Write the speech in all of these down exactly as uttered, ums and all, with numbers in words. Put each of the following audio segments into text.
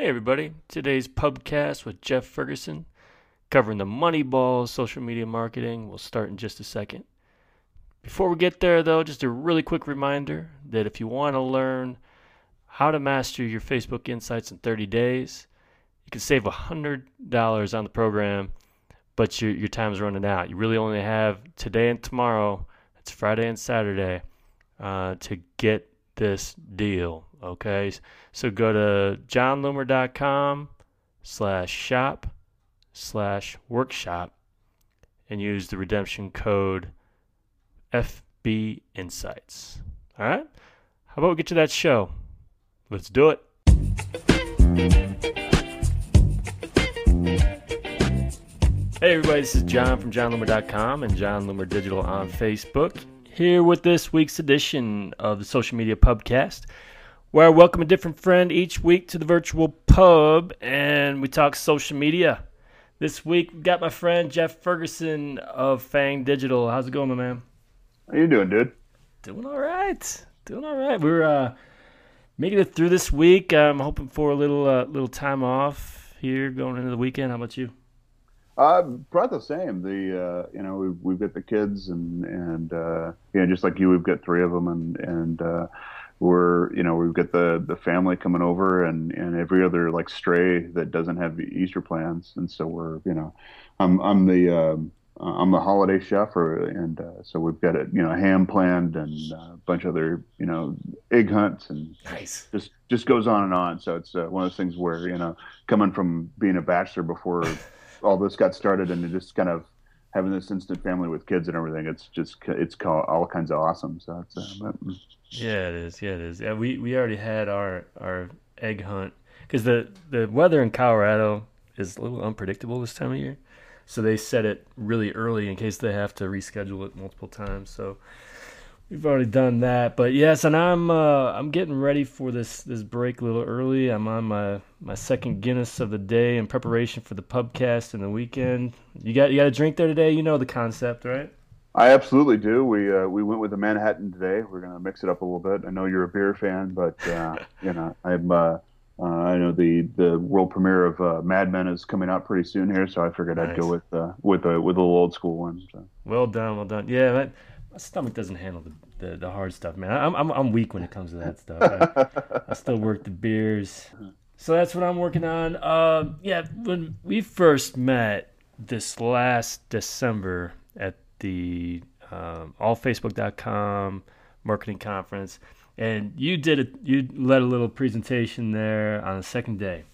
Hey everybody, today's PUBCAST with Jeff Ferguson, covering the Moneyball social media marketing. We'll start in just a second. Before we get there though, just a really quick reminder that if you want to learn how to master your Facebook Insights in thirty days, you can save one hundred dollars on the program, but your, your time's running out. You really only have today and tomorrow, it's Friday and Saturday, uh, to get this deal. Okay, so go to Jon Loomer dot com slash shop slash workshop and use the redemption code F B Insights. All right, how about we get to that show? Let's do it. Hey everybody, this is John from Jon Loomer dot com and Jon Loomer Digital on Facebook, here with this week's edition of the Social Media Pubcast, where I welcome a different friend each week to the virtual pub, and we talk social media. This week, we got my friend Jeff Ferguson of Fang Digital. How's it going, my man? How you doing, dude? Doing all right. Doing all right. We're uh, making it through this week. I'm hoping for a little uh, little time off here going into the weekend. How about you? Uh, probably the same. The uh, you know we've we've got the kids, and and uh, you know just like you, we've got three of them, and and. Uh, We're, you know, we've got the, the family coming over, and, and every other like stray that doesn't have Easter plans, and so we're, you know, I'm I'm the um, I'm the holiday chef, or, and uh, so we've got a you know a ham planned, and a bunch of other you know egg hunts, and nice. just just goes on and on. So it's uh, one of those things where you know coming from being a bachelor before all this got started, and just kind of having this instant family with kids and everything, it's just it's all kinds of awesome. So it's. Uh, but, Yeah, it is. Yeah, it is. Yeah, we, we already had our, our egg hunt because the, the weather in Colorado is a little unpredictable this time of year. So they set it really early in case they have to reschedule it multiple times. So we've already done that. But yes, and I'm uh, I'm getting ready for this, this break a little early. I'm on my, my second Guinness of the day in preparation for the pubcast and the weekend. You got you got a drink there today? You know the concept, right? I absolutely do. We uh, we went with a Manhattan today. We're gonna mix it up a little bit. I know you're a beer fan, but uh, you know I'm. Uh, uh, I know the, the world premiere of uh, Mad Men is coming out pretty soon here, so I figured nice. I'd go with uh, with a with a little old school one. So. Well done, well done. Yeah, my, my stomach doesn't handle the, the, the hard stuff, man. I'm I'm I'm weak when it comes to that stuff. I, I still work the beers, so that's what I'm working on. Uh, yeah, when we first met this last December at the um, all facebook dot com marketing conference, and you did it. You led a little presentation there on the second day.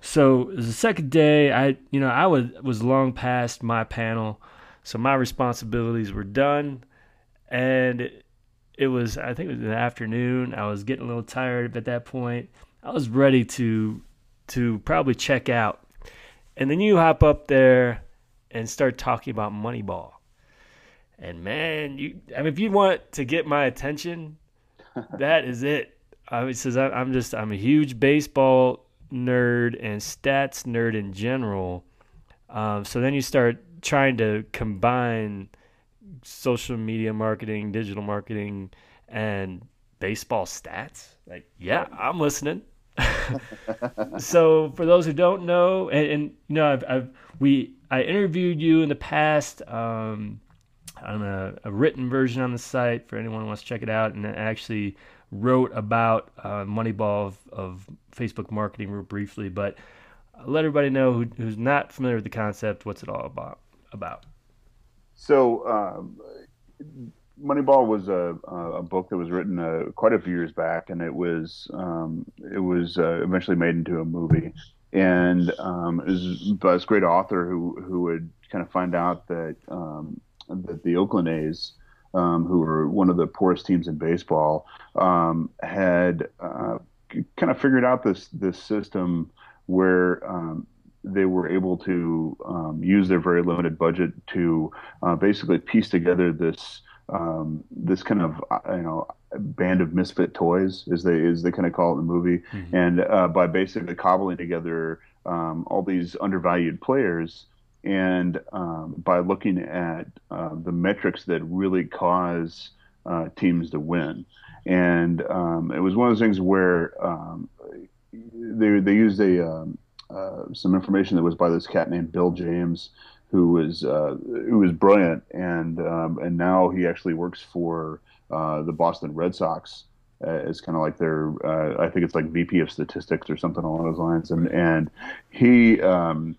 So the second day, I you know I was was long past my panel, so my responsibilities were done, and it, it was I think it was in the afternoon. I was getting a little tired at that point. I was ready to to probably check out, and then you hop up there and start talking about Moneyball. And man, you, I mean, if you want to get my attention, that is it. I mean, says I, I'm just, I'm a huge baseball nerd and stats nerd in general. Um, so then you start trying to combine social media marketing, digital marketing, and baseball stats. Like, yeah, I'm listening. So for those who don't know, and, and you know, I've, I've, we, I interviewed you in the past. Um, on a, a written version on the site for anyone who wants to check it out, and I actually wrote about uh, Moneyball of, of Facebook marketing real briefly, but I'll let everybody know who, who's not familiar with the concept, what's it all about. about. So um, Moneyball was a, a book that was written uh, quite a few years back, and it was, um, it was uh, eventually made into a movie. And um, it was by this great author who, who would kind of find out that um, that the Oakland A's, um, who were one of the poorest teams in baseball, um, had uh, kind of figured out this this system where um, they were able to um, use their very limited budget to uh, basically piece together this um, this kind of you know band of misfit toys, as they as they kind of call it in the movie, mm-hmm. and uh, by basically cobbling together um, all these undervalued players. And um, by looking at uh, the metrics that really cause uh, teams to win. And um, it was one of those things where um, they they used a um, uh, some information that was by this cat named Bill James, who was uh, who was brilliant, and um, and now he actually works for uh, the Boston Red Sox. It's kind of like their, uh, I think it's like V P of statistics or something along those lines. And, and he, um,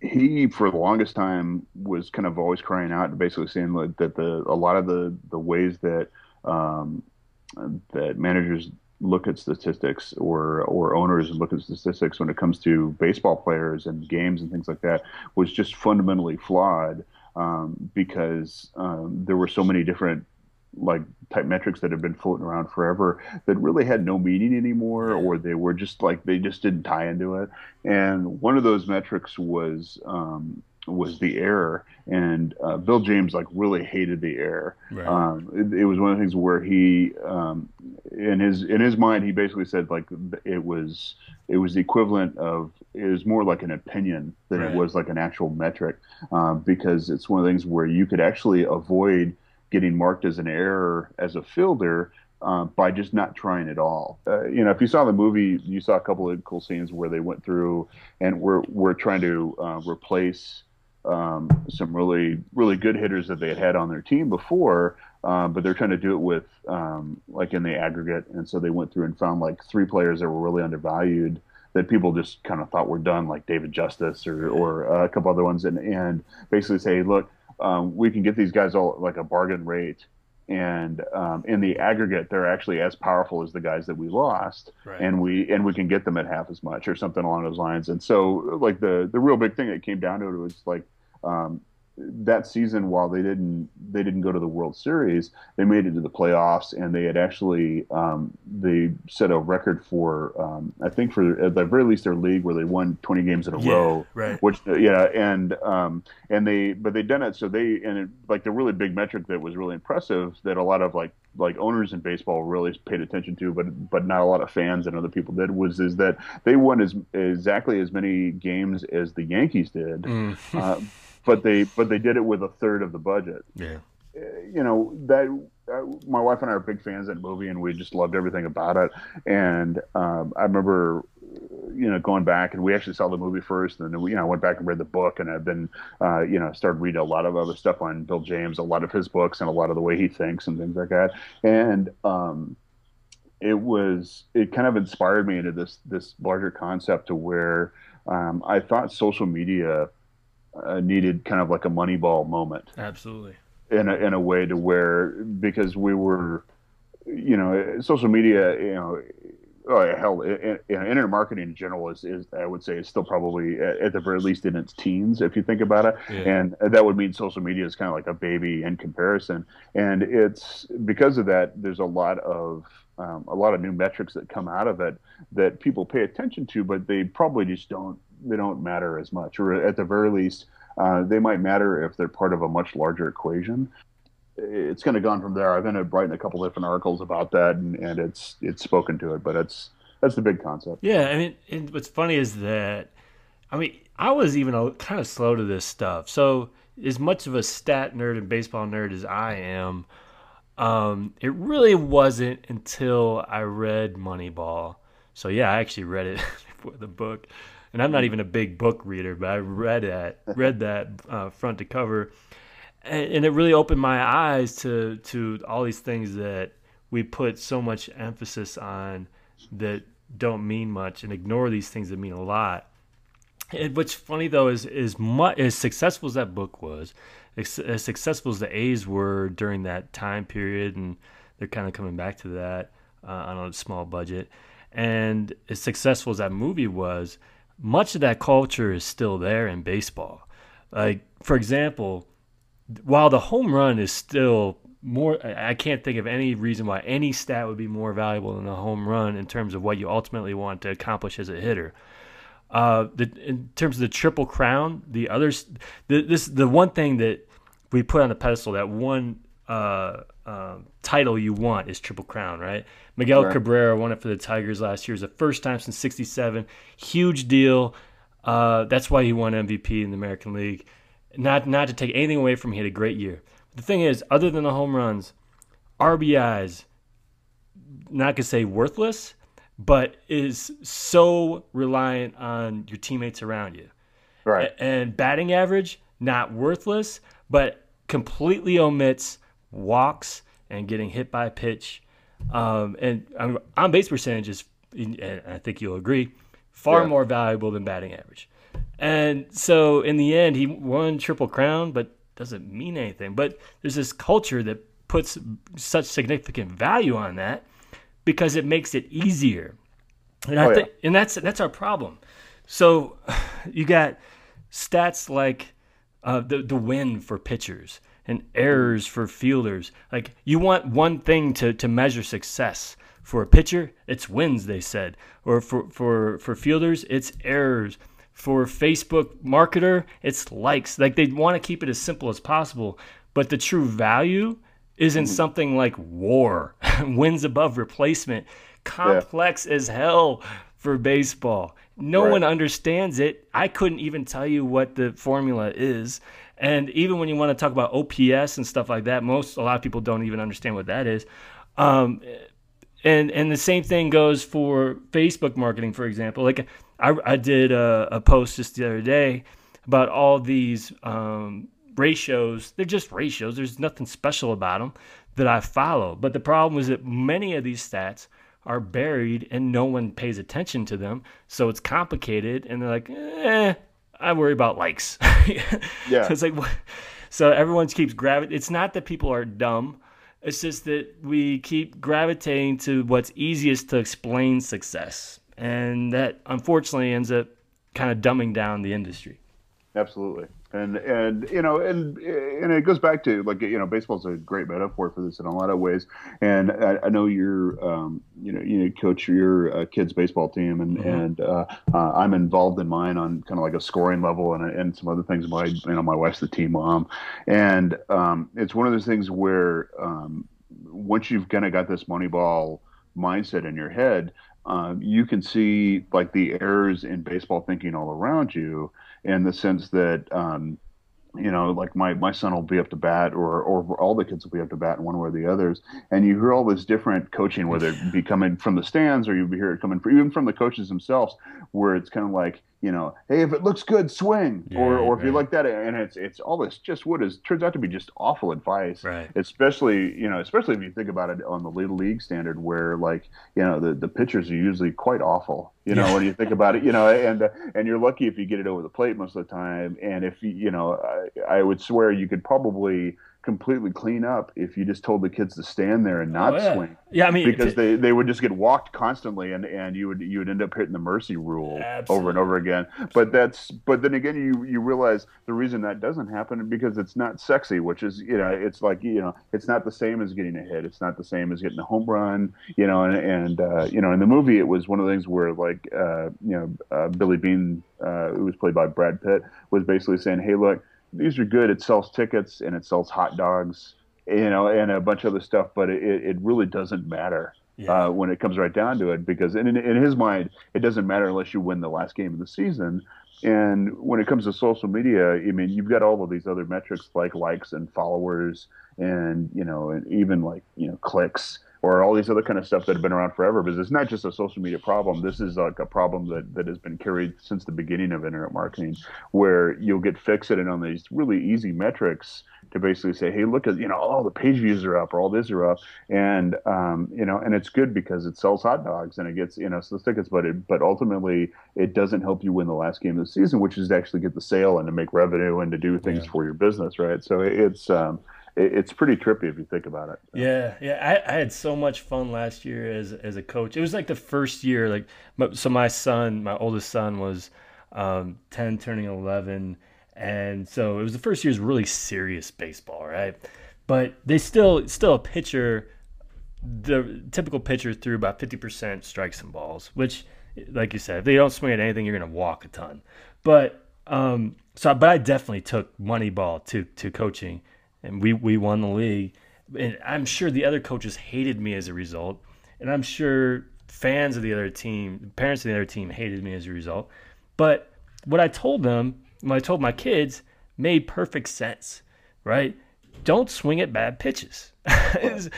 he, for the longest time was kind of always crying out and basically saying that the, a lot of the, the ways that, um, that managers look at statistics or, or owners look at statistics when it comes to baseball players and games and things like that was just fundamentally flawed. Um, because, um, there were so many different, like type metrics that have been floating around forever that really had no meaning anymore, or they were just like, they just didn't tie into it. And one of those metrics was, um, was the error. And, uh, Bill James like really hated the error. Right. Um, it, it was one of the things where he, um, in his, in his mind, he basically said like, it was, it was the equivalent of, it was more like an opinion than right. it was like an actual metric. Um, because it's one of the things where you could actually avoid getting marked as an error as a fielder uh, by just not trying at all. Uh, you know, if you saw the movie, you saw a couple of cool scenes where they went through and were, were trying to uh, replace um, some really, really good hitters that they had had on their team before, uh, but they're trying to do it with um, like in the aggregate. And so they went through and found like three players that were really undervalued that people just kind of thought were done, like David Justice or, or uh, a couple other ones. And, and basically say, look, Um, we can get these guys all at like a bargain rate, and um, in the aggregate, they're actually as powerful as the guys that we lost, right. and we and we can get them at half as much or something along those lines. And so, like the the real big thing that came down to it was like um, that season, while they didn't they didn't go to the World Series, they made it to the playoffs, and they had actually um, they set a record for um, I think for at the very least their league where they won twenty games in a yeah, row, right. which yeah, and um, and they but they done it so they and it, like the really big metric that was really impressive that a lot of like like owners in baseball really paid attention to, but but not a lot of fans and other people did was is that they won as exactly as many games as the Yankees did. Mm. Uh, But they, but they did it with a third of the budget. Yeah, you know that. Uh, my wife and I are big fans of that movie, and we just loved everything about it. And um, I remember, you know, going back, and we actually saw the movie first, and then we, you know, I went back and read the book, and I've been, uh, you know, started reading a lot of other stuff on Bill James, a lot of his books, and a lot of the way he thinks and things like that. And um, it was, it kind of inspired me into this this larger concept to where um, I thought social media. Uh, needed kind of like a Moneyball moment. Absolutely. In a, in a way to where, because we were, you know, social media, you know, oh, hell, in, in internet marketing in general is, is, I would say, is still probably at, at the very least in its teens, if you think about it. Yeah. And that would mean social media is kind of like a baby in comparison. And it's, because of that, there's a lot of, um, a lot of new metrics that come out of it that people pay attention to, but they probably just don't, they don't matter as much, or at the very least, uh, they might matter if they're part of a much larger equation. It's kind of gone from there. I've been writing a couple different articles about that, and, and it's it's spoken to it, but it's that's the big concept. Yeah, I mean, and what's funny is that, I mean, I was even a, kind of slow to this stuff. So as much of a stat nerd and baseball nerd as I am, um, it really wasn't until I read Moneyball. So yeah, I actually read it before the book. And I'm not even a big book reader, but I read that, read that uh, front to cover, and, and it really opened my eyes to to all these things that we put so much emphasis on that don't mean much, and ignore these things that mean a lot. And what's funny though is is much, as successful as that book was, as, as successful as the A's were during that time period, and they're kind of coming back to that uh, on a small budget, and as successful as that movie was. Much of that culture is still there in baseball. Like, for example, while the home run is still more, I can't think of any reason why any stat would be more valuable than a home run in terms of what you ultimately want to accomplish as a hitter. Uh, the, in terms of the Triple Crown, the others, the, this the one thing that we put on the pedestal, that one uh, uh, title you want is Triple Crown, right? Miguel sure. Cabrera won it for the Tigers last year. It was the first time since sixty-seven. Huge deal. Uh, that's why he won M V P in the American League. Not not to take anything away from him, he had a great year. But the thing is, other than the home runs, R B Is, not going to say worthless, but is so reliant on your teammates around you. Right. And batting average, not worthless, but completely omits walks and getting hit by a pitch. Um, and on base percentage is, and I think you'll agree, far yeah. more valuable than batting average. And so in the end, he won Triple Crown, but doesn't mean anything. But there's this culture that puts such significant value on that because it makes it easier. And oh, I think, yeah. and that's that's our problem. So you got stats like uh, the the win for pitchers and errors for fielders. Like, you want one thing to to measure success. For a pitcher, it's wins, they said. Or for for, for fielders, it's errors. For Facebook marketer, it's likes. Like, they want to keep it as simple as possible. But the true value is in something like war, wins above replacement, complex yeah. as hell for baseball. No right. one understands it. I couldn't even tell you what the formula is. And even when you want to talk about O P S and stuff like that, most a lot of people don't even understand what that is. Um, and and the same thing goes for Facebook marketing, for example. Like, I, I did a, a post just the other day about all these um, ratios. They're just ratios. There's nothing special about them that I follow. But the problem is that many of these stats are buried and no one pays attention to them. So it's complicated. And they're like, eh, I worry about likes. yeah. So it's like, what? So everyone keeps gravitating. It's not that people are dumb. It's just that we keep gravitating to what's easiest to explain success. And that, unfortunately, ends up kind of dumbing down the industry. Absolutely. And, and you know, and and it goes back to, like, you know, baseball's a great metaphor for this in a lot of ways. And I, I know you're, um, you know, you coach your uh, kids' baseball team, and, mm-hmm. and uh, uh, I'm involved in mine on kind of like a scoring level and and some other things. My, you know, my wife's the team mom. And um, it's one of those things where um, once you've kind of got this Moneyball mindset in your head, Um, you can see, like, the errors in baseball thinking all around you, in the sense that, um, you know, like my, my son will be up to bat, or, or all the kids will be up to bat in one way or the others. And you hear all this different coaching, whether it be coming from the stands or you hear it coming from, even from the coaches themselves, where it's kind of like, you know, hey, if it looks good, swing, yeah, or or right. if you like that, and it's it's all this just what is turns out to be just awful advice, right. especially you know, especially if you think about it on the little league standard, where, like, you know, the, the pitchers are usually quite awful, you know, when you think about it, you know, and uh, and you're lucky if you get it over the plate most of the time, and if you you know, I, I would swear you could probably completely clean up if you just told the kids to stand there and not oh, yeah. swing. Yeah, I mean, because it, they, they would just get walked constantly, and, and you would you would end up hitting the mercy rule absolutely. over and over again. Absolutely. But that's but then again, you you realize the reason that doesn't happen is because it's not sexy, which is, you know, it's like, you know, it's not the same as getting a hit. It's not the same as getting a home run, you know, and, and uh, you know, in the movie, it was one of the things where, like, uh, you know, uh, Billy Bean, uh, who was played by Brad Pitt, was basically saying, hey, look, these are good. It sells tickets and it sells hot dogs, you know, and a bunch of other stuff. But it, it really doesn't matter yeah. uh, when it comes right down to it, because in, in his mind, it doesn't matter unless you win the last game of the season. And when it comes to social media, I mean, you've got all of these other metrics like likes and followers and, you know, and even like, you know, clicks or all these other kind of stuff that have been around forever, because it's not just a social media problem. This is like a problem that, that has been carried since the beginning of internet marketing, where you'll get fixated on these really easy metrics to basically say, hey, look at, you know, all the page views are up, or all this are up. And, um, you know, and it's good because it sells hot dogs and it gets, you know, so the tickets, but it, but ultimately it doesn't help you win the last game of the season, which is to actually get the sale and to make revenue and to do things yeah. for your business. Right. So it's, um, it's pretty trippy if you think about it. Yeah, yeah. I, I had so much fun last year as as a coach. It was like the first year. Like, so my son, my oldest son, was um, ten, turning eleven, and so it was the first year's really serious baseball, right? But they still still a pitcher. The typical pitcher threw about fifty percent strikes and balls, which, like you said, if they don't swing at anything, you're gonna walk a ton. But um, so, but I definitely took Moneyball to to coaching. And we, we won the league. And I'm sure the other coaches hated me as a result. And I'm sure fans of the other team, parents of the other team hated me as a result. But what I told them, what I told my kids, made perfect sense, right? don't swing at bad pitches. It's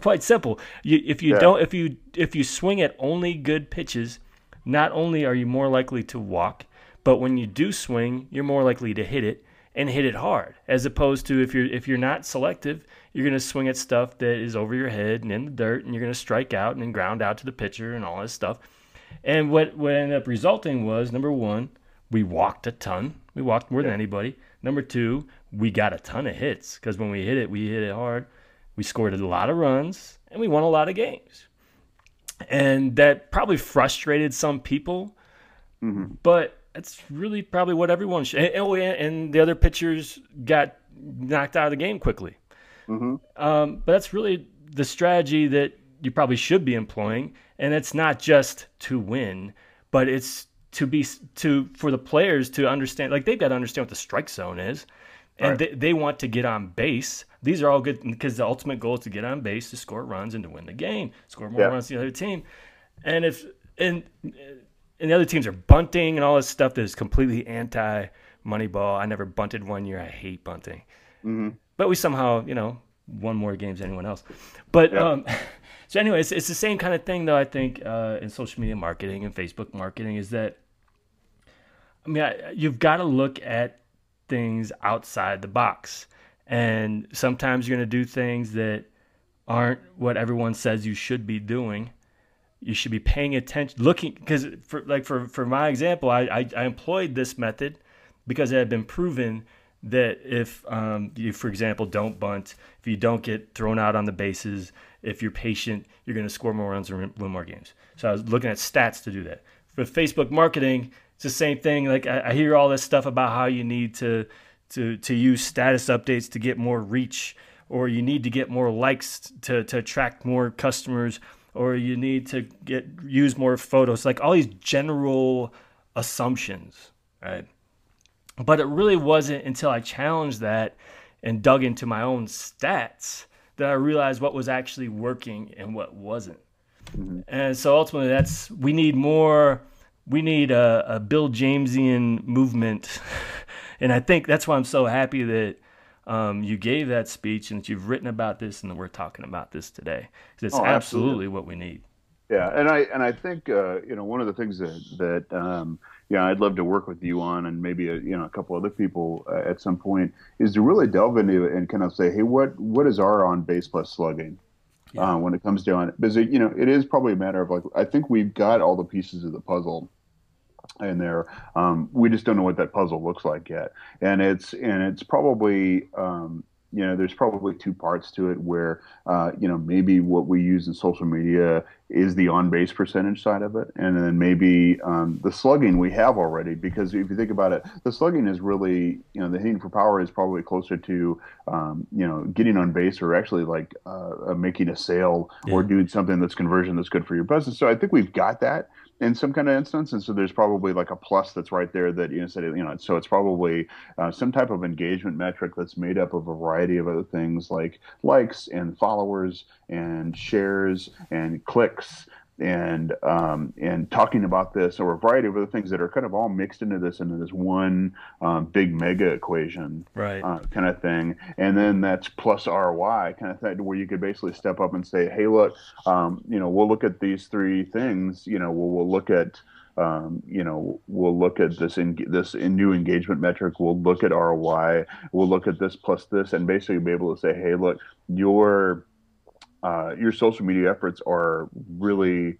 quite simple. You, if you yeah. don't, if you if you swing at only good pitches, not only are you more likely to walk, but when you do swing, you're more likely to hit it and hit it hard. As opposed to if you're if you're not selective, you're going to swing at stuff that is over your head and in the dirt, and you're going to strike out and then ground out to the pitcher and all this stuff. And what what ended up resulting was, number one, we walked a ton. We walked more yeah. than anybody. Number two, we got a ton of hits because when we hit it, we hit it hard. We scored a lot of runs, and we won a lot of games. And that probably frustrated some people, mm-hmm. but that's really probably what everyone should. And, oh, and the other pitchers got knocked out of the game quickly. Mm-hmm. Um, but that's really the strategy that you probably should be employing. And it's not just to win, but it's to be to for the players to understand. Like, they've got to understand what the strike zone is. And right. they, they want to get on base. These are all good because the ultimate goal is to get on base, to score runs, and to win the game, score more yeah. runs than the other team. And if and and the other teams are bunting and all this stuff that is completely anti-Moneyball. I never bunted one year. I hate bunting. Mm-hmm. But we somehow, you know, won more games than anyone else. But yeah. um, so anyway, it's, it's the same kind of thing, though, I think, uh, in social media marketing and Facebook marketing is that, I mean, I, you've got to look at things outside the box, and sometimes you're going to do things that aren't what everyone says you should be doing. You should be paying attention, looking, because for like for for my example, I, I I employed this method because it had been proven that if um you, for example, don't bunt, if you don't get thrown out on the bases, if you're patient, you're going to score more runs and win more games. So I was looking at stats to do that. For Facebook marketing, it's the same thing. Like, I, I hear all this stuff about how you need to to to use status updates to get more reach, or you need to get more likes to to attract more customers, or you need to get use more photos. Like, all these general assumptions, right? But it really wasn't until I challenged that and dug into my own stats that I realized what was actually working and what wasn't. And so ultimately, that's we need more. We need a, a Bill Jamesian movement, and I think that's why I'm so happy that um, you gave that speech and that you've written about this and that we're talking about this today. It's oh, absolutely. absolutely what we need. Yeah, and I and I think uh, you know, one of the things that that um, you know, I'd love to work with you on, and maybe a, you know, a couple other people uh, at some point, is to really delve into it and kind of say, hey, what what is our on base plus slugging? Yeah. Uh, when it comes down, because it, you know, it is probably a matter of like, I think we've got all the pieces of the puzzle in there. Um, we just don't know what that puzzle looks like yet. And it's, and it's probably, um, you know, there's probably two parts to it where, uh, you know, maybe what we use in social media is the on-base percentage side of it. And then maybe um, the slugging we have already, because if you think about it, the slugging is really, you know, the hitting for power is probably closer to, um, you know, getting on base or actually like uh, making a sale yeah. or doing something that's conversion that's good for your business. So I think we've got that in some kind of instance. And so there's probably like a plus that's right there that, you know, said, you know, so it's probably uh, some type of engagement metric that's made up of a variety of other things like likes and followers and shares and clicks and um, and talking about this, or a variety of other things that are kind of all mixed into this into this one um, big mega equation, right? Uh, kind of thing. And then that's plus R O I kind of thing, where you could basically step up and say, hey, look, um, you know, we'll look at these three things. You know, we'll, we'll look at Um, you know, we'll look at this in this in new engagement metric. We'll look at R O I. We'll look at this plus this, and basically be able to say, hey, look, your uh, your social media efforts are really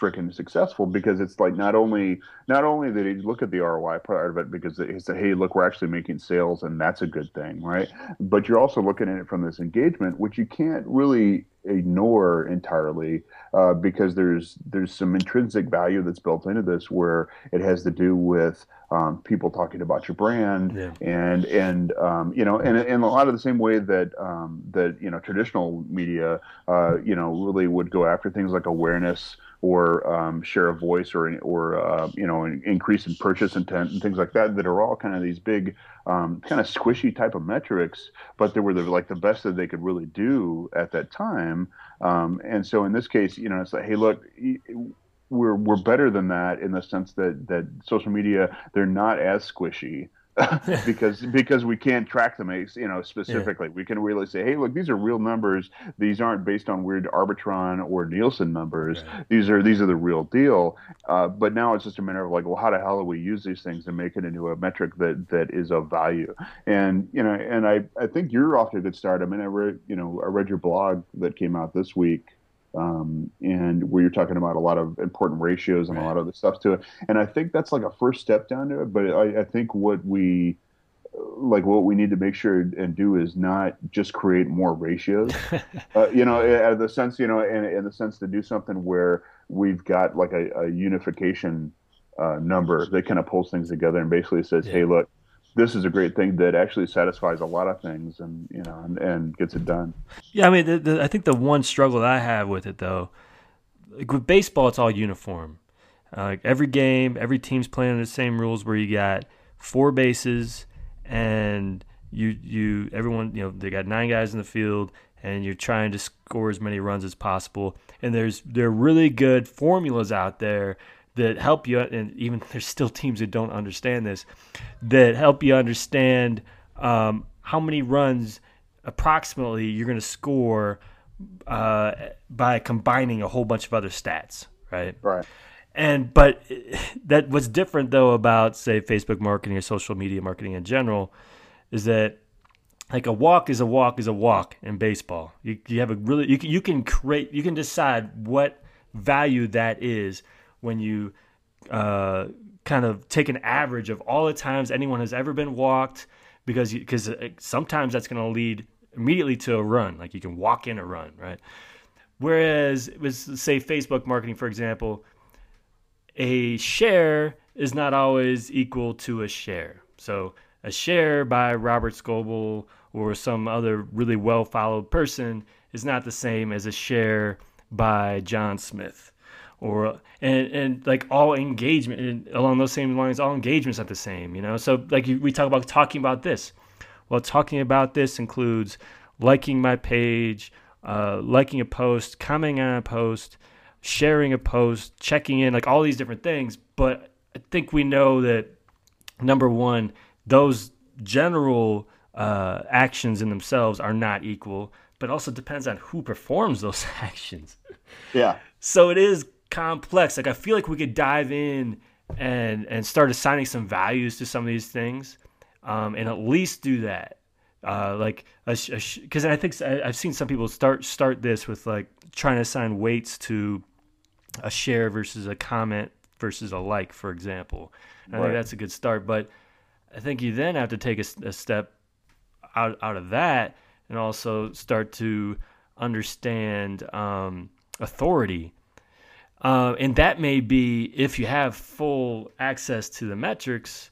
freaking successful, because it's like not only not only that you look at the R O I part of it, because it's a, hey, look, we're actually making sales, and that's a good thing, right? But you're also looking at it from this engagement, which you can't really ignore entirely, uh, because there's there's some intrinsic value that's built into this, where it has to do with um, people talking about your brand, yeah. and and um, you know, and in a lot of the same way that um, that you know, traditional media, uh, you know, really would go after things like awareness, or um, share a voice, or or uh, you know, an increase in purchase intent and things like that, that are all kind of these big, um, kind of squishy type of metrics, but they were the, like the best that they could really do at that time. Um, and so in this case, you know, it's like, hey, look, we're we're better than that, in the sense that that social media, they're not as squishy. because because we can't track them, you know, specifically. Yeah. We can really say, hey, look, these are real numbers. These aren't based on weird Arbitron or Nielsen numbers. Right. These are these are the real deal. Uh, but now it's just a matter of like, well, how the hell do we use these things and make it into a metric that that is of value? And you know, and I I think you're off to a good start. I mean, I read you know I read your blog that came out this week. Um, and where you're talking about a lot of important ratios and right. a lot of the stuff to it. And I think that's like a first step down to it. But I, I think what we like what we need to make sure and do is not just create more ratios, uh, you know, out of the sense, you know, in, in the sense to do something where we've got like a, a unification uh, number that kind of pulls things together and basically says, yeah. hey, look, this is a great thing that actually satisfies a lot of things and, you know, and, and gets it done. Yeah. I mean, the, the, I think the one struggle that I have with it though, like with baseball, it's all uniform. Uh, like every game, every team's playing the same rules where you got four bases and you, you, everyone, you know, they got nine guys in the field and you're trying to score as many runs as possible. And there's, there are really good formulas out there that help you, and even there's still teams that don't understand this, that help you understand um, how many runs approximately you're going to score uh, by combining a whole bunch of other stats, right? Right. And but that what's different though about say Facebook marketing or social media marketing in general is that like a walk is a walk is a walk in baseball. You you have a really you can, you can create you can decide what value that is. When you uh, kind of take an average of all the times anyone has ever been walked, because you, 'cause sometimes that's going to lead immediately to a run. Like you can walk in a run, right? Whereas, with, say, Facebook marketing, for example, a share is not always equal to a share. So a share by Robert Scoble or some other really well-followed person is not the same as a share by John Smith. Or and and like all engagement and along those same lines, all engagement's not the same, you know. So like we talk about talking about this. Well, talking about this includes liking my page, uh, liking a post, commenting on a post, sharing a post, checking in, like all these different things. But I think we know that number one, those general uh, actions in themselves are not equal, but also depends on who performs those actions. Yeah. So it is complex. Like I feel like we could dive in and and start assigning some values to some of these things, um, and at least do that. Uh, like because I think I, I've seen some people start start this with like trying to assign weights to a share versus a comment versus a like, for example. And I right. think that's a good start, but I think you then have to take a, a step out out of that and also start to understand um, authority. Uh, and that may be if you have full access to the metrics,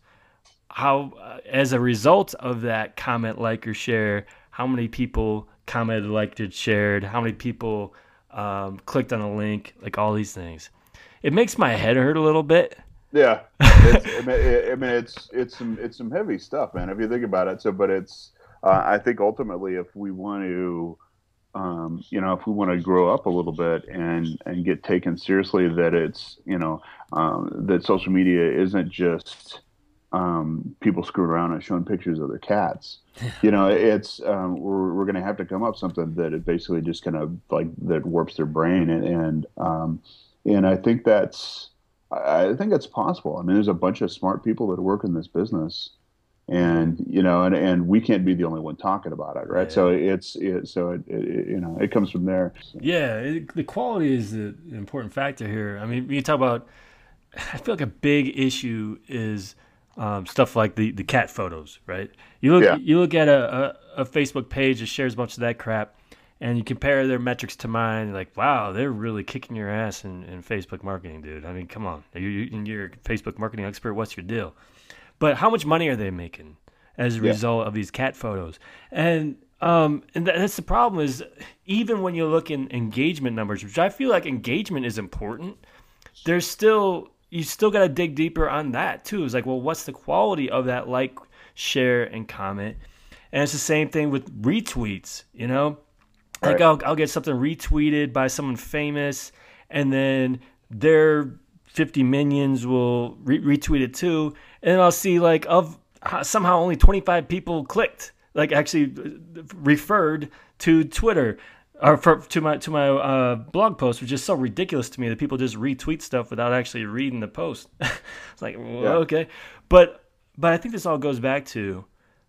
how uh, as a result of that comment, like, or share, how many people commented, liked, or shared, how many people um, clicked on a link, like all these things. It makes my head hurt a little bit. Yeah. It's, I mean, I mean it's, it's, some, it's some heavy stuff, man, if you think about it. So, but it's, uh, I think ultimately if we want to, Um, you know, if we want to grow up a little bit and, and get taken seriously, that it's, you know, um, that social media isn't just um, people screwing around and showing pictures of their cats. You know, it's um, we're, we're going to have to come up with something that it basically just kind of like that warps their brain. And and, um, and I think that's I think that's possible. I mean, there's a bunch of smart people that work in this business. And, you know, and, and we can't be the only one talking about it, right? Yeah. So it's, it, so it, it, you know, it comes from there. So. Yeah, it, the quality is the important factor here. I mean, when you talk about, I feel like a big issue is um, stuff like the, the cat photos, right? You look yeah. you look at a, a, a Facebook page that shares a bunch of that crap, and you compare their metrics to mine, you're like, wow, they're really kicking your ass in, in Facebook marketing, dude. I mean, come on. You're, you're a Facebook marketing expert. What's your deal? But how much money are they making as a yeah. result of these cat photos? And um, and that's the problem is even when you look in engagement numbers, which I feel like engagement is important, there's still you still got to dig deeper on that too. It's like, well, what's the quality of that like, share, and comment? And it's the same thing with retweets. You know, like right. I'll I'll get something retweeted by someone famous, and then their fifty minions will re- retweet it too. And I'll see like of somehow only twenty-five people clicked, like actually referred to Twitter or for, to my to my uh, blog post, which is so ridiculous to me that people just retweet stuff without actually reading the post. It's like, well, yeah. okay, but but I think this all goes back to,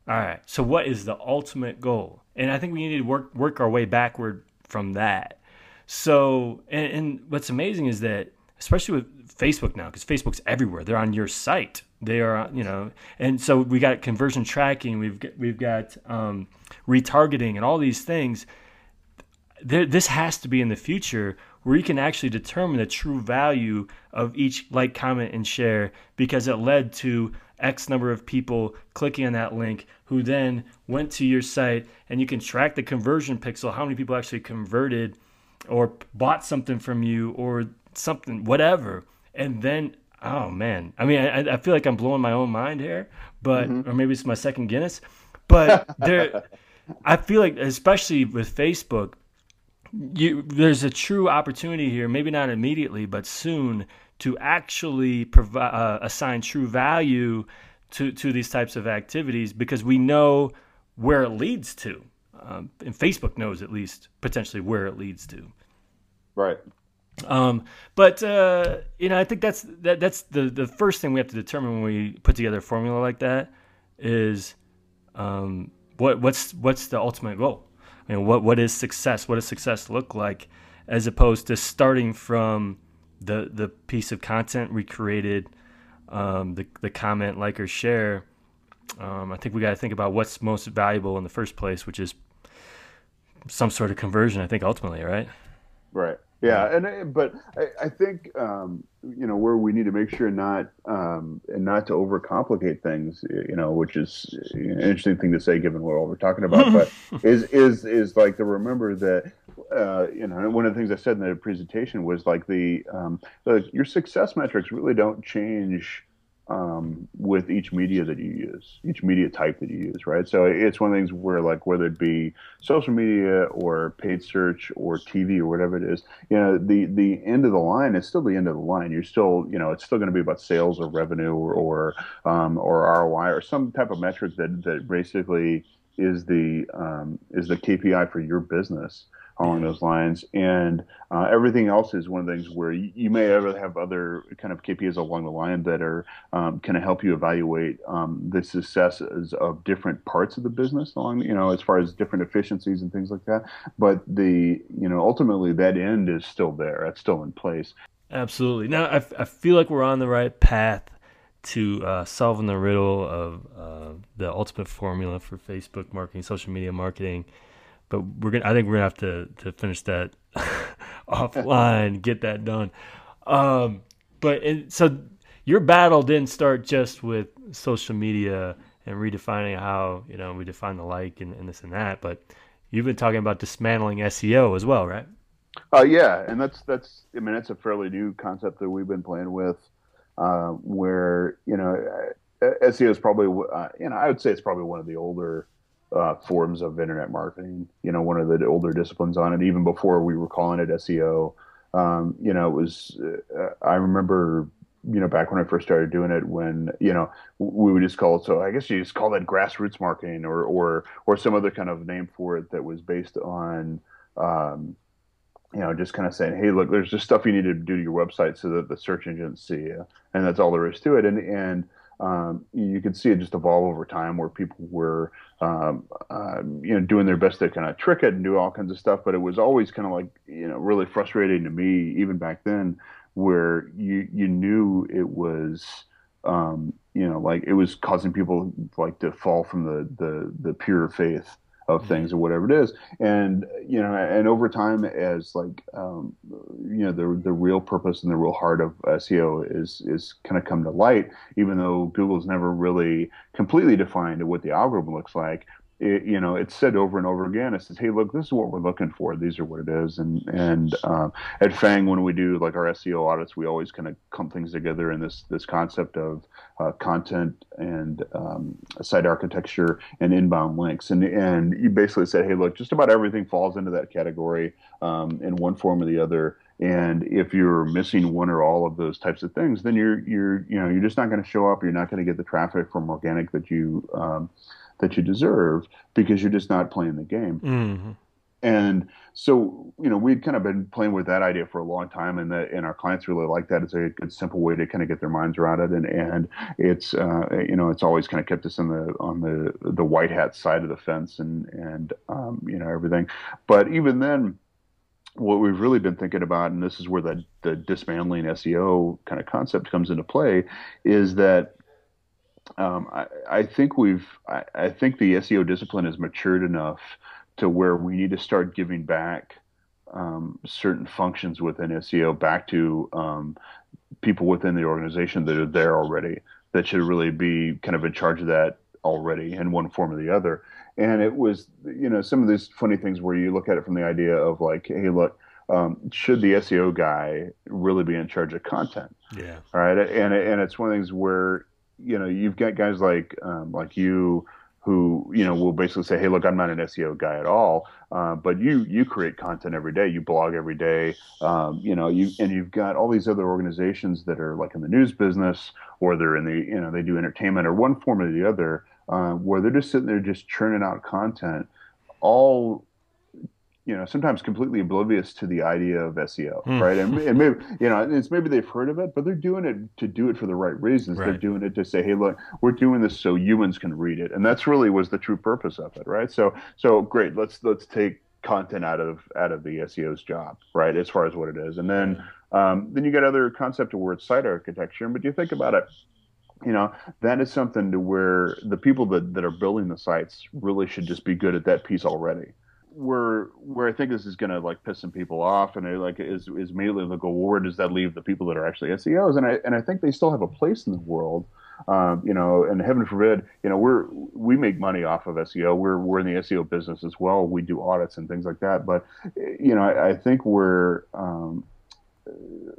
all right, so what is the ultimate goal? And I think we need to work work our way backward from that. So, and, and what's amazing is that, especially with Facebook now, because Facebook's everywhere. They're on your site. They are, you know, and so we got conversion tracking. We've got, we've got um, retargeting and all these things. There, this has to be in the future where you can actually determine the true value of each like, comment, and share, because it led to X number of people clicking on that link who then went to your site, and you can track the conversion pixel, how many people actually converted or bought something from you or something, whatever. And then, oh man, I mean, I, I feel like I'm blowing my own mind here, but, mm-hmm. or maybe it's my second Guinness, but there, I feel like, especially with Facebook, You, there's a true opportunity here, maybe not immediately, but soon, to actually provide, uh, assign true value to, to these types of activities, because we know where it leads to. Um, and Facebook knows, at least, potentially where it leads to. Right. Um, but, uh, you know, I think that's that, that's the, the first thing we have to determine when we put together a formula like that is um, what what's what's the ultimate goal? I mean, what, what is success? What does success look like, as opposed to starting from the the piece of content we created, um, the the comment, like, or share. Um, I think we got to think about what's most valuable in the first place, which is some sort of conversion, I think, ultimately, right? Right. Yeah. And but I, I think um, you know, where we need to make sure not um, and not to overcomplicate things, you know, which is an interesting thing to say given what all we're talking about. But is is is like to remember that uh, you know, one of the things I said in the presentation was like the um, the your success metrics really don't change um, with each media that you use, each media type that you use, right? So it's one of the things where, like, whether it be social media or paid search or T V or whatever it is, you know, the, the end of the line is still the end of the line. You're still, you know, it's still going to be about sales or revenue or, or, um, or R O I or some type of metric that, that basically is the, um, is the K P I for your business along those lines. And uh, everything else is one of the things where you, you may ever have other kind of K P Is along the line that are um, kind of help you evaluate um, the successes of different parts of the business along, you know, as far as different efficiencies and things like that. But the, you know, ultimately that end is still there. That's still in place. Absolutely. Now, I, I feel like we're on the right path to uh, solving the riddle of uh, the ultimate formula for Facebook marketing, social media marketing. But we're gonna, I think we're gonna have to, to finish that offline, get that done. Um, but it, so your battle didn't start just with social media and redefining how, you know, we define the like and, and this and that. But you've been talking about dismantling S E O as well, right? Uh, yeah, and that's that's I mean, that's a fairly new concept that we've been playing with, uh, where you know S E O is probably uh, you know I would say it's probably one of the older Uh, forms of internet marketing, you know, one of the older disciplines on it, even before we were calling it S E O. Um, you know, it was, uh, I remember, you know, back when I first started doing it, when, you know, we would just call it, so I guess you just call that grassroots marketing or, or, or some other kind of name for it that was based on, um, you know, just kind of saying, hey, look, there's just stuff you need to do to your website so that the search engines see you. And that's all there is to it. And, and, Um, you could see it just evolve over time, where people were, um, uh, you know, doing their best to kind of trick it and do all kinds of stuff. But it was always kind of like, you know, really frustrating to me, even back then, where you you knew it was, um, you know, like it was causing people like to fall from the the, the pure faith of things or whatever it is. And, you know, and over time, as like, um, you know, the the real purpose and the real heart of S E O is, is kind of come to light, even though Google's never really completely defined what the algorithm looks like. It, you know, it's said over and over again, it says, hey, look, this is what we're looking for. These are what it is. And, and, um, uh, at Fang, when we do like our S E O audits, we always kind of come things together in this, this concept of, uh, content and, um, site architecture and inbound links. And, and you basically said, hey, look, just about everything falls into that category, um, in one form or the other. And if you're missing one or all of those types of things, then you're you're you know you're just not going to show up. You're not going to get the traffic from organic that you um, that you deserve, because you're just not playing the game. Mm-hmm. And so, you know, we'd kind of been playing with that idea for a long time, and that, and our clients really like that. It's a good, simple way to kind of get their minds around it, and and it's uh, you know, it's always kind of kept us on the on the the white hat side of the fence, and and um, you know, everything. But even then, what we've really been thinking about, and this is where the the dismantling S E O kind of concept comes into play, is that um, I, I think we've I, I think the S E O discipline has matured enough to where we need to start giving back um, certain functions within S E O back to um, people within the organization that are there already, that should really be kind of in charge of that already in one form or the other. And it was, you know, some of these funny things where you look at it from the idea of like, hey, look, um, should the S E O guy really be in charge of content? Yeah. All right. And and it's one of the things where, you know, you've got guys like um, like you, who, you know, will basically say, hey, look, I'm not an S E O guy at all, uh, but you you create content every day, you blog every day, um, you know, you and you've got all these other organizations that are like in the news business, or they're in the, you know, they do entertainment or one form or the other, uh, where they're just sitting there just churning out content, all, you know, sometimes completely oblivious to the idea of S E O, mm. right? And, and maybe, you know, it's maybe they've heard of it, but they're doing it to do it for the right reasons. Right. They're doing it to say, hey, look, we're doing this so humans can read it. And that's really was the true purpose of it, right? So, so great, let's let's take content out of out of the S E O's job, right? As far as what it is. And then, um, then you got other concept of word site architecture. But you think about it, you know, that is something to where the people that, that are building the sites really should just be good at that piece already. Where where I think this is going to like piss some people off, and it like is is immediately like, well, where does that leave the people that are actually S E Os? And I and I think they still have a place in the world, um, you know. And heaven forbid, you know, we're we make money off of S E O. We're we're in the S E O business as well. We do audits and things like that. But you know, I, I think where um,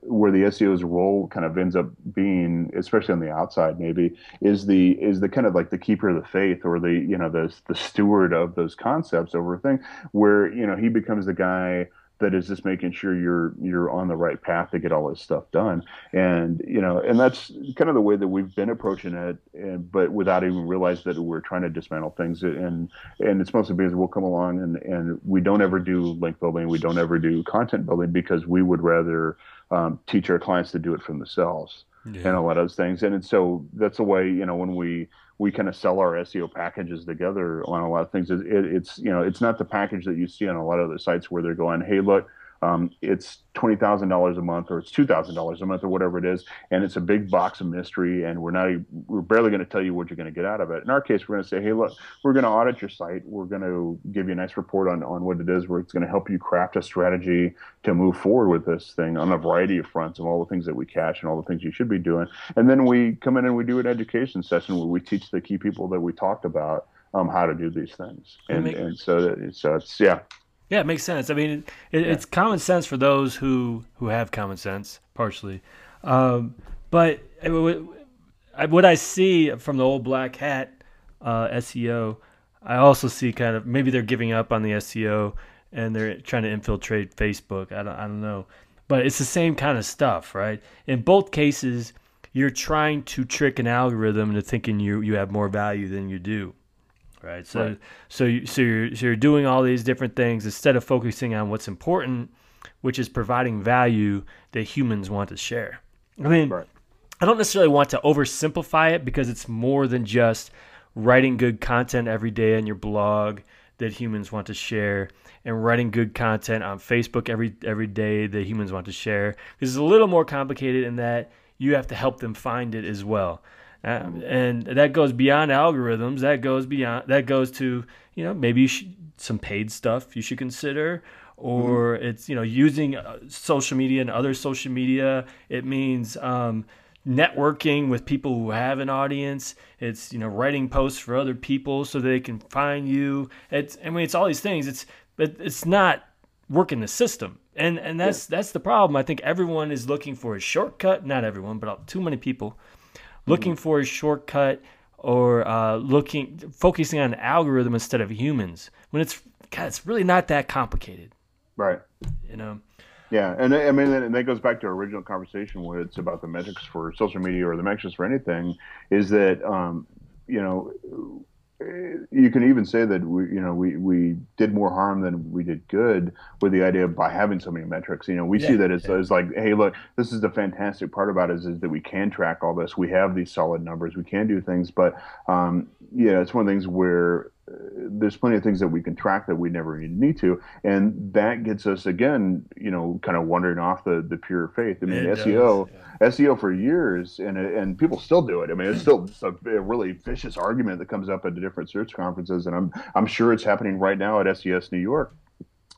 where the S E O's role kind of ends up being, especially on the outside, maybe is the is the kind of like the keeper of the faith, or the, you know, the the steward of those concepts over a thing, where, you know, he becomes the guy that is just making sure you're you're on the right path to get all this stuff done. And you know, and that's kind of the way that we've been approaching it, and, but without even realizing that we're trying to dismantle things. And and it's mostly because we'll come along and, and we don't ever do link building, we don't ever do content building, because we would rather um, teach our clients to do it for themselves. Yeah. And a lot of those things. And, and so that's the way, you know, when we, we kind of sell our S E O packages together on a lot of things, it, it, it's, you know, it's not the package that you see on a lot of other sites where they're going, hey, look, um, it's twenty thousand dollars a month, or it's two thousand dollars a month, or whatever it is. And it's a big box of mystery, and we're not, we're barely going to tell you what you're going to get out of it. In our case, we're going to say, hey, look, we're going to audit your site. We're going to give you a nice report on, on what it is, where it's going to help you craft a strategy to move forward with this thing on a variety of fronts, and all the things that we catch and all the things you should be doing. And then we come in and we do an education session where we teach the key people that we talked about um, how to do these things. And, make- and so, that, so it's, yeah. Yeah, it makes sense. I mean, it, yeah. it's common sense for those who, who have common sense, partially. Um, but what I see from the old black hat uh, S E O, I also see kind of maybe they're giving up on the S E O and they're trying to infiltrate Facebook. I don't, I don't know. But it's the same kind of stuff, right? In both cases, you're trying to trick an algorithm into thinking you, you have more value than you do. Right, so right. so you, so you're so you're doing all these different things instead of focusing on what's important, which is providing value that humans want to share. I mean, right. I don't necessarily want to oversimplify it, because it's more than just writing good content every day on your blog that humans want to share, and writing good content on Facebook every every day that humans want to share. This is a little more complicated in that you have to help them find it as well. Um, and that goes beyond algorithms. That goes beyond. That goes to, you know, maybe you should, some paid stuff you should consider, or mm-hmm. it's, you know, using uh, social media and other social media. It means um, networking with people who have an audience. It's, you know, writing posts for other people so they can find you. It's I mean it's all these things. It's but it's not working the system, and and that's yeah. that's the problem. I think everyone is looking for a shortcut. Not everyone, but too many people. Looking for a shortcut, or uh, looking focusing on an algorithm instead of humans, when it's God, it's really not that complicated, right? You know, Yeah, and I mean, and that goes back to our original conversation where it's about the metrics for social media or the metrics for anything, is that, um, you know, you can even say that, we, you know, we, we did more harm than we did good with the idea of by having so many metrics. You know, we yeah, see that it's, yeah. it's like, hey, look, this is the fantastic part about it is, is that we can track all this. We have these solid numbers. We can do things. But, um, yeah, it's one of the things where uh, there's plenty of things that we can track that we never need to. And that gets us, again, you know, kind of wandering off the, the pure faith. I mean, it S E O does, yeah. S E O for years, and and people still do it. I mean, it's still a, a really vicious argument that comes up at the different search conferences, and I'm I'm sure it's happening right now at S E S New York.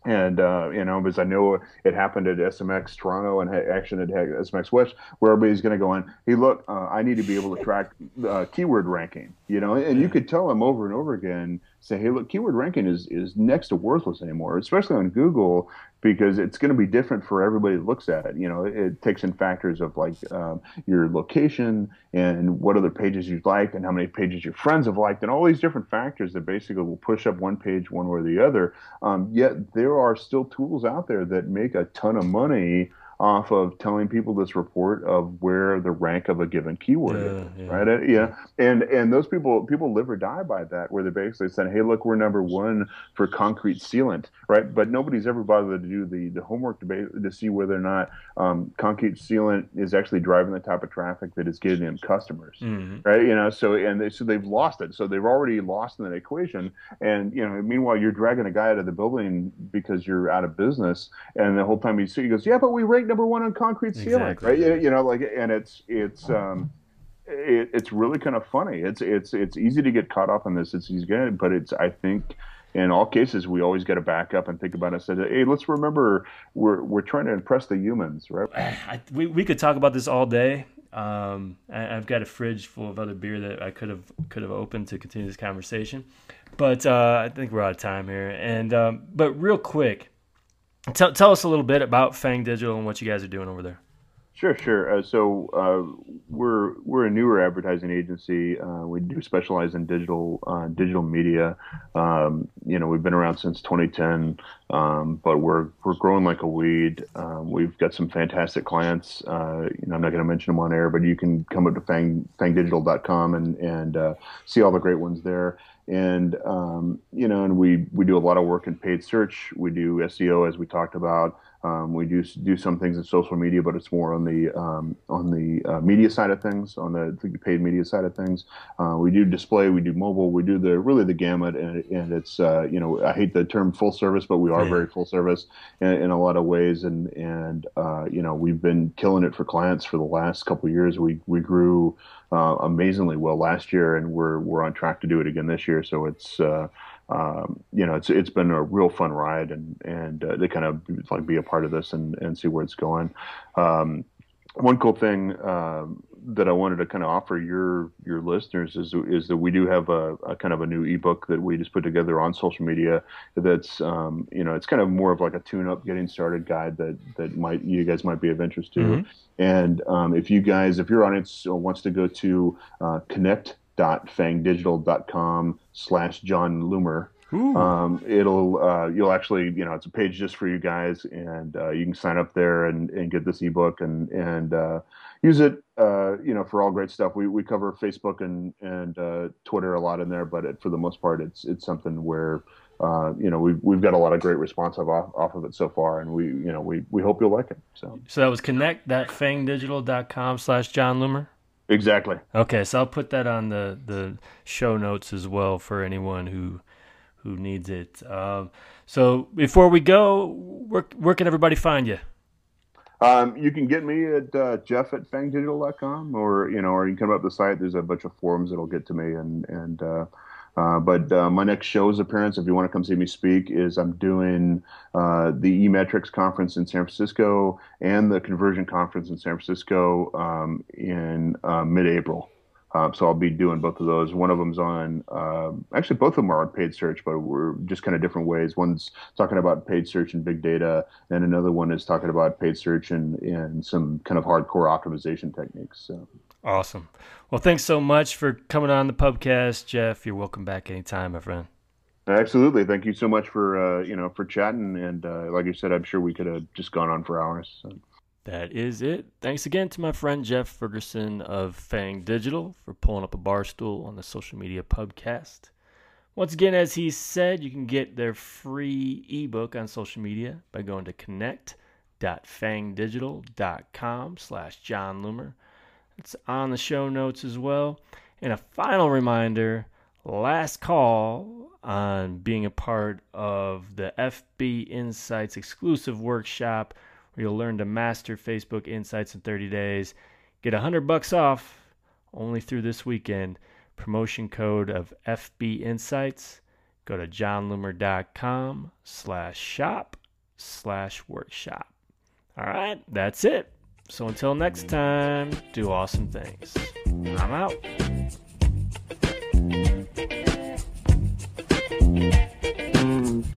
And, uh, you know, because I know it happened at S M X Toronto and action at S M X West, where everybody's going to go in, hey, look, uh, I need to be able to track uh, keyword ranking, you know, and you could tell them over and over again, say, hey, look, keyword ranking is, is next to worthless anymore, especially on Google, because it's going to be different for everybody that looks at it. You know, it, it takes in factors of like um, your location and what other pages you've liked and how many pages your friends have liked and all these different factors that basically will push up one page one way or the other. Um, yet there are still tools out there that make a ton of money off of telling people this report of where the rank of a given keyword yeah, is, yeah. right? Yeah, and and those people people live or die by that, where they're basically saying, "Hey, look, we're number one for concrete sealant," right? But nobody's ever bothered to do the the homework to to see whether or not um, concrete sealant is actually driving the type of traffic that is getting them customers, mm-hmm. right? You know, so and they, so they've lost it. So they've already lost in that equation, and you know, meanwhile, you're dragging a guy out of the building because you're out of business, and the whole time he goes, "Yeah, but we rate number one on concrete sealant," exactly. right? You, you know, like, and it's it's um, it, it's really kind of funny. It's it's it's easy to get caught up in this. It's easy, to get, but it's I think in all cases we always got to back up and think about it. Said, hey, let's remember we're we're trying to impress the humans, right? I, we we could talk about this all day. Um, I, I've got a fridge full of other beer that I could have could have opened to continue this conversation, but uh, I think we're out of time here. And um, but real quick. Tell, tell us a little bit about Fang Digital and what you guys are doing over there. Sure, sure. Uh, so uh, we're we're a newer advertising agency. Uh, we do specialize in digital uh, digital media. Um, you know, we've been around since twenty ten, um, but we're we're growing like a weed. Um, we've got some fantastic clients. Uh, you know, I'm not going to mention them on air, but you can come up to fang, fang digital dot com and and uh, see all the great ones there. And, um, you know, and we, we do a lot of work in paid search. We do S E O, as we talked about. Um, we do do some things in social media, but it's more on the um, on the uh, media side of things, on the, the paid media side of things. Uh, we do display, we do mobile, we do the really the gamut, and, and it's uh, you know, I hate the term full service, but we are very full service in, in a lot of ways, and and uh, you know, we've been killing it for clients for the last couple of years. We we grew uh, amazingly well last year, and we're we're on track to do it again this year. So it's. Uh, Um, you know, it's it's been a real fun ride, and and uh, to kind of like be a part of this and, and see where it's going. Um, one cool thing uh, that I wanted to kind of offer your your listeners is is that we do have a, a kind of a new ebook that we just put together on social media. That's um, you know, it's kind of more of like a tune-up, getting started guide that that might you guys might be of interest to. Mm-hmm. And um, if you guys, if your audience wants to go to uh, connect. dot fangdigital.com slash Jon Loomer. Um, it'll, uh, you'll actually, you know, it's a page just for you guys, and uh, you can sign up there and, and get this ebook and, and uh, use it, uh, you know, for all great stuff. We, we cover Facebook and, and uh, Twitter a lot in there, but it, for the most part, it's, it's something where, uh, you know, we've, we've got a lot of great response off, off of it so far. And we, you know, we, we hope you'll like it. So, so that was connect.fangdigital.com slash Jon Loomer. Exactly. Okay, so I'll put that on the, the show notes as well for anyone who who needs it. Um, so before we go, where, where can everybody find you? Um, you can get me at uh, Jeff at fangdigital dot com, or you know, or you can come up the site. There's a bunch of forums that'll get to me, and and uh, uh, but uh, my next show's appearance, if you want to come see me speak, is I'm doing uh, the eMetrics conference in San Francisco and the Conversion Conference in San Francisco um, in uh, mid-April. Uh, so I'll be doing both of those. One of them's on, um, actually both of them are on paid search, but we're just kind of different ways. One's talking about paid search and big data, and another one is talking about paid search and, and some kind of hardcore optimization techniques. So. Awesome. Well, thanks so much for coming on the PubCast, Jeff. You're welcome back anytime, my friend. Absolutely. Thank you so much for, uh, you know, for chatting. And uh, like I said, I'm sure we could have just gone on for hours. So. That is it. Thanks again to my friend Jeff Ferguson of Fang Digital for pulling up a bar stool on the Social Media Pubcast. Once again, as he said, you can get their free ebook on social media by going to connect dot fang digital dot com slash Jon Loomer. It's on the show notes as well. And a final reminder, last call on being a part of the F B Insights exclusive workshop where you'll learn to master Facebook Insights in thirty days. Get one hundred bucks off only through this weekend. Promotion code of F B Insights. Go to Jon Loomer dot com slash shop slash workshop. All right, that's it. So until next time, do awesome things. I'm out.